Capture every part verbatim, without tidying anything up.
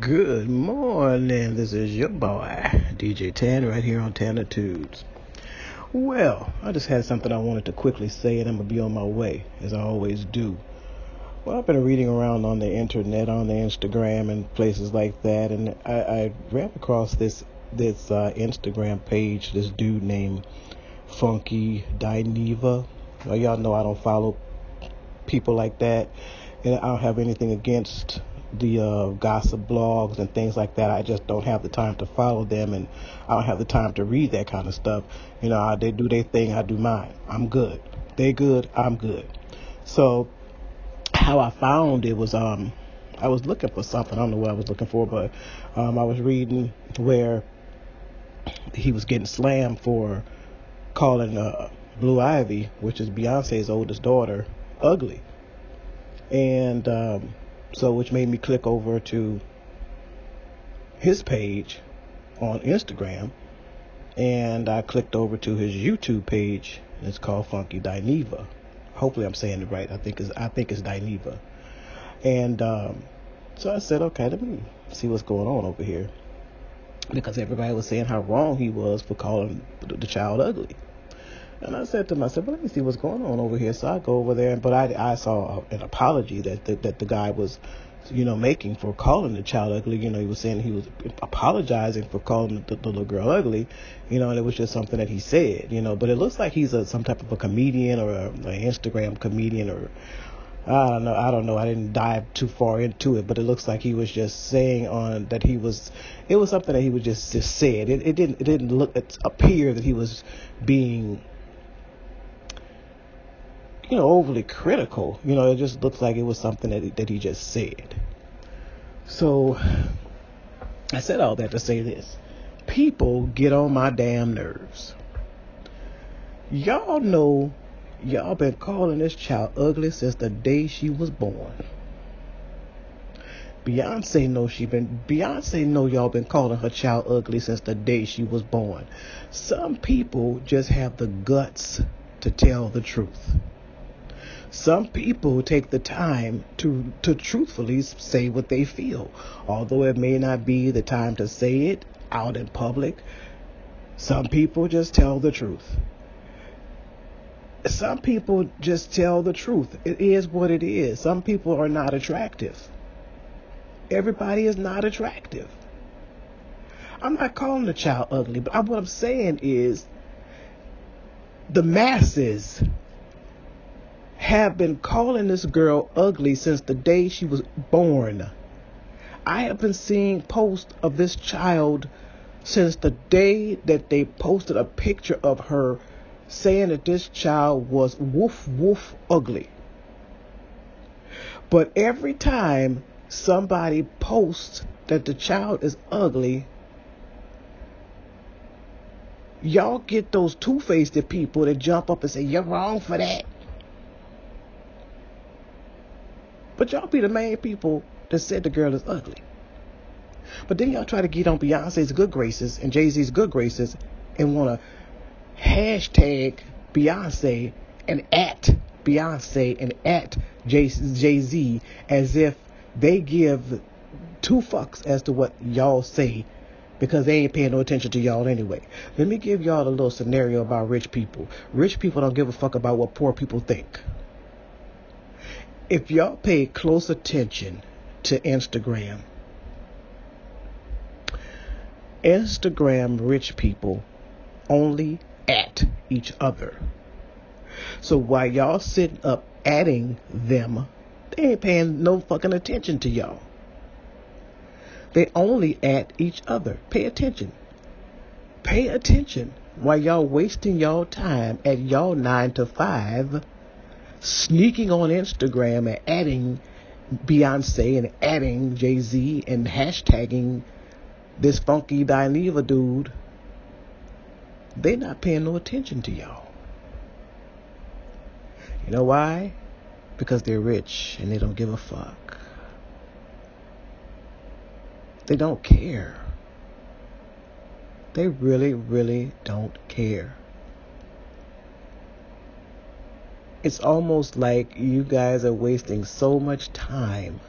Good morning, this is your boy, D J Tan, right here on Tanitudes. Well, I just had something I wanted to quickly say, and I'm going to be on my way, as I always do. Well, I've been reading around on the internet, on the Instagram, and places like that, and I, I ran across this this uh, Instagram page, this dude named Funky Dineva. Well, y'all know I don't follow people like that, and I don't have anything against the uh, gossip blogs and things like that. I just don't have the time to follow them, and I don't have the time to read that kind of stuff. You know, I, they do their thing, I do mine. I'm good. They good, I'm good. So how I found it was um, I was looking for something. I don't know what I was looking for, but um, I was reading where he was getting slammed for calling uh, Blue Ivy, which is Beyonce's oldest daughter, ugly. And um So, which made me click over to his page on Instagram, and I clicked over to his YouTube page. It's called Funky Dineva. Hopefully, I'm saying it right. I think it's I think it's Dineva. And um, so I said, okay, let me see what's going on over here, because everybody was saying how wrong he was for calling the child ugly. And I said to myself, well, let me see what's going on over here. So I go over there, but I, I saw an apology that the, that the guy was, you know, making for calling the child ugly. You know, he was saying he was apologizing for calling the, the little girl ugly, you know, and it was just something that he said, you know. But it looks like he's a, some type of a comedian or a, an Instagram comedian or I don't know. I don't know. I didn't dive too far into it, but it looks like he was just saying on that he was. It was something that he was just just said. It, it didn't. It didn't look it appear that he was being, you know, overly critical. You know, it just looks like it was something that that he just said. So I said all that to say this. People get on my damn nerves. Y'all know y'all been calling this child ugly since the day she was born. Beyonce know she been Beyonce know y'all been calling her child ugly since the day she was born. Some people just have the guts to tell the truth. Some people take the time to, to truthfully say what they feel. Although it may not be the time to say it out in public, some people just tell the truth. Some people just tell the truth. It is what it is. Some people are not attractive. Everybody is not attractive. I'm not calling the child ugly, but I, what I'm saying is the masses have been calling this girl ugly since the day she was born. I have been seeing posts of this child since the day that they posted a picture of her saying that this child was woof woof ugly. But every time somebody posts that the child is ugly, y'all get those two-faced people that jump up and say, you're wrong for that. But y'all be the main people that said the girl is ugly. But then y'all try to get on Beyonce's good graces and Jay-Z's good graces and want to hashtag Beyonce and at Beyonce and at Jay-Z as if they give two fucks as to what y'all say, because they ain't paying no attention to y'all anyway. Let me give y'all a little scenario about rich people. Rich people don't give a fuck about what poor people think. If y'all pay close attention to Instagram, Instagram rich people only at each other. So while y'all sitting up atting them, they ain't paying no fucking attention to y'all. They only at each other. Pay attention. Pay attention while y'all wasting y'all time at y'all nine to five, sneaking on Instagram and adding Beyonce and adding Jay-Z and hashtagging this Funky Dineva dude. They not paying no attention to y'all. You know why? Because they're rich and they don't give a fuck. They don't care. They really, really don't care. It's almost like you guys are wasting so much time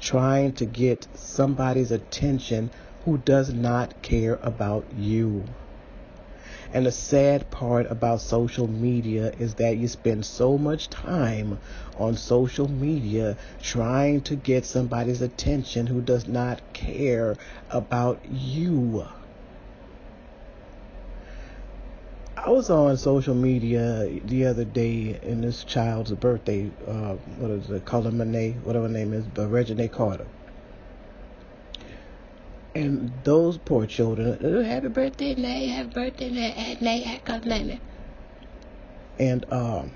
trying to get somebody's attention who does not care about you. And the sad part about social media is that you spend so much time on social media trying to get somebody's attention who does not care about you. I was on social media the other day, and this child's birthday, uh, what is it, Kolor Monae, whatever her name is, but Reggie Nae Carter. And those poor children, happy birthday, Nae, happy birthday, Nae, Nae, happy birthday, Nae. And um,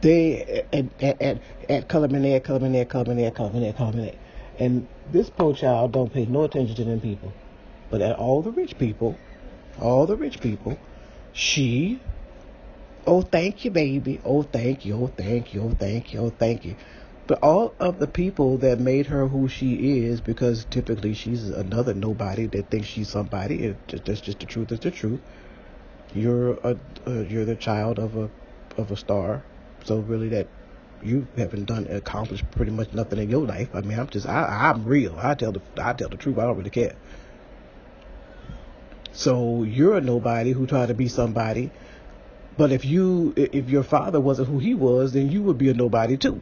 they, at, at, at, at Kolor Monae, Kolor Monae, Kolor Monae, Kolor Monae, Kolor Monae. And this poor child don't pay no attention to them people. But at all the rich people, all the rich people, she, oh, thank you, baby. Oh, thank you. Oh, thank you. Oh, thank you. Oh, thank you. But all of the people that made her who she is, because typically she's another nobody that thinks she's somebody. It, that's just the truth. It's the truth. You're a, uh, you're the child of a, of a star. So really that you haven't done, accomplished pretty much nothing in your life. I mean, I'm just, I, I'm real. I tell the, I tell the truth. I don't really care. So you're a nobody who tried to be somebody, but if you if your father wasn't who he was, then you would be a nobody too.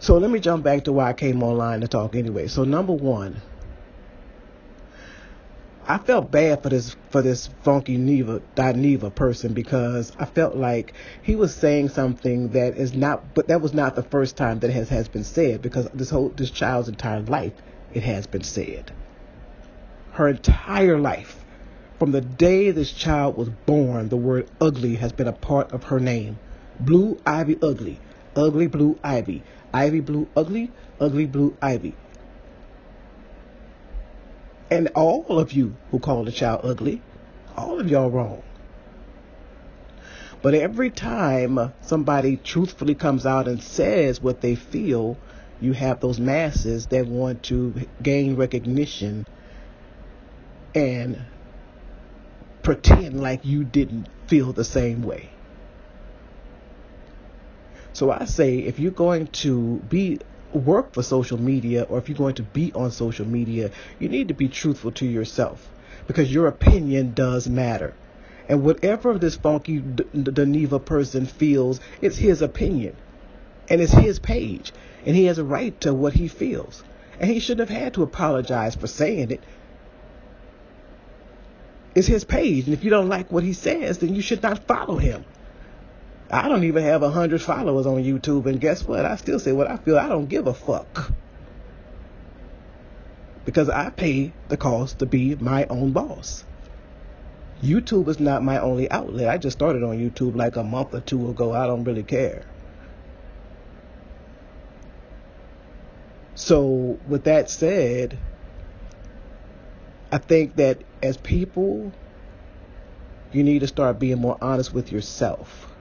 So let me jump back to why I came online to talk anyway. So number one, I felt bad for this for this Funky Dineva person, because I felt like he was saying something that is not, but that was not the first time that has has been said, because this whole this child's entire life it has been said. Her entire life, from the day this child was born, the word ugly has been a part of her name. Blue Ivy Ugly, Ugly Blue Ivy, Ivy Blue Ugly, Ugly Blue Ivy. And all of you who call the child ugly, all of y'all wrong. But every time somebody truthfully comes out and says what they feel, you have those masses that want to gain recognition and pretend like you didn't feel the same way. So I say, if you're going to be work for social media, or if you're going to be on social media, you need to be truthful to yourself, because your opinion does matter. And whatever this Funky Dineva person feels, it's his opinion, and it's his page, and he has a right to what he feels, and he shouldn't have had to apologize for saying it. It's his page, and if you don't like what he says, then you should not follow him. I don't even have a hundred followers on YouTube, and guess what? I still say what I feel. I don't give a fuck, because I pay the cost to be my own boss. YouTube is not my only outlet. I just started on YouTube like a month or two ago. I don't really care. So with that said, I think that as people, you need to start being more honest with yourself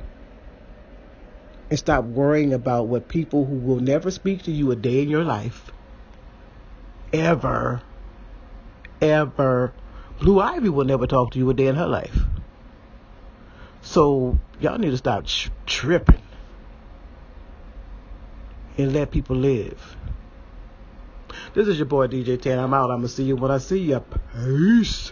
and stop worrying about what people who will never speak to you a day in your life, ever, ever. Blue Ivy will never talk to you a day in her life. So y'all need to stop tri- tripping and let people live. This is your boy D J Tan. I'm out. I'm going to see you when I see you. Peace.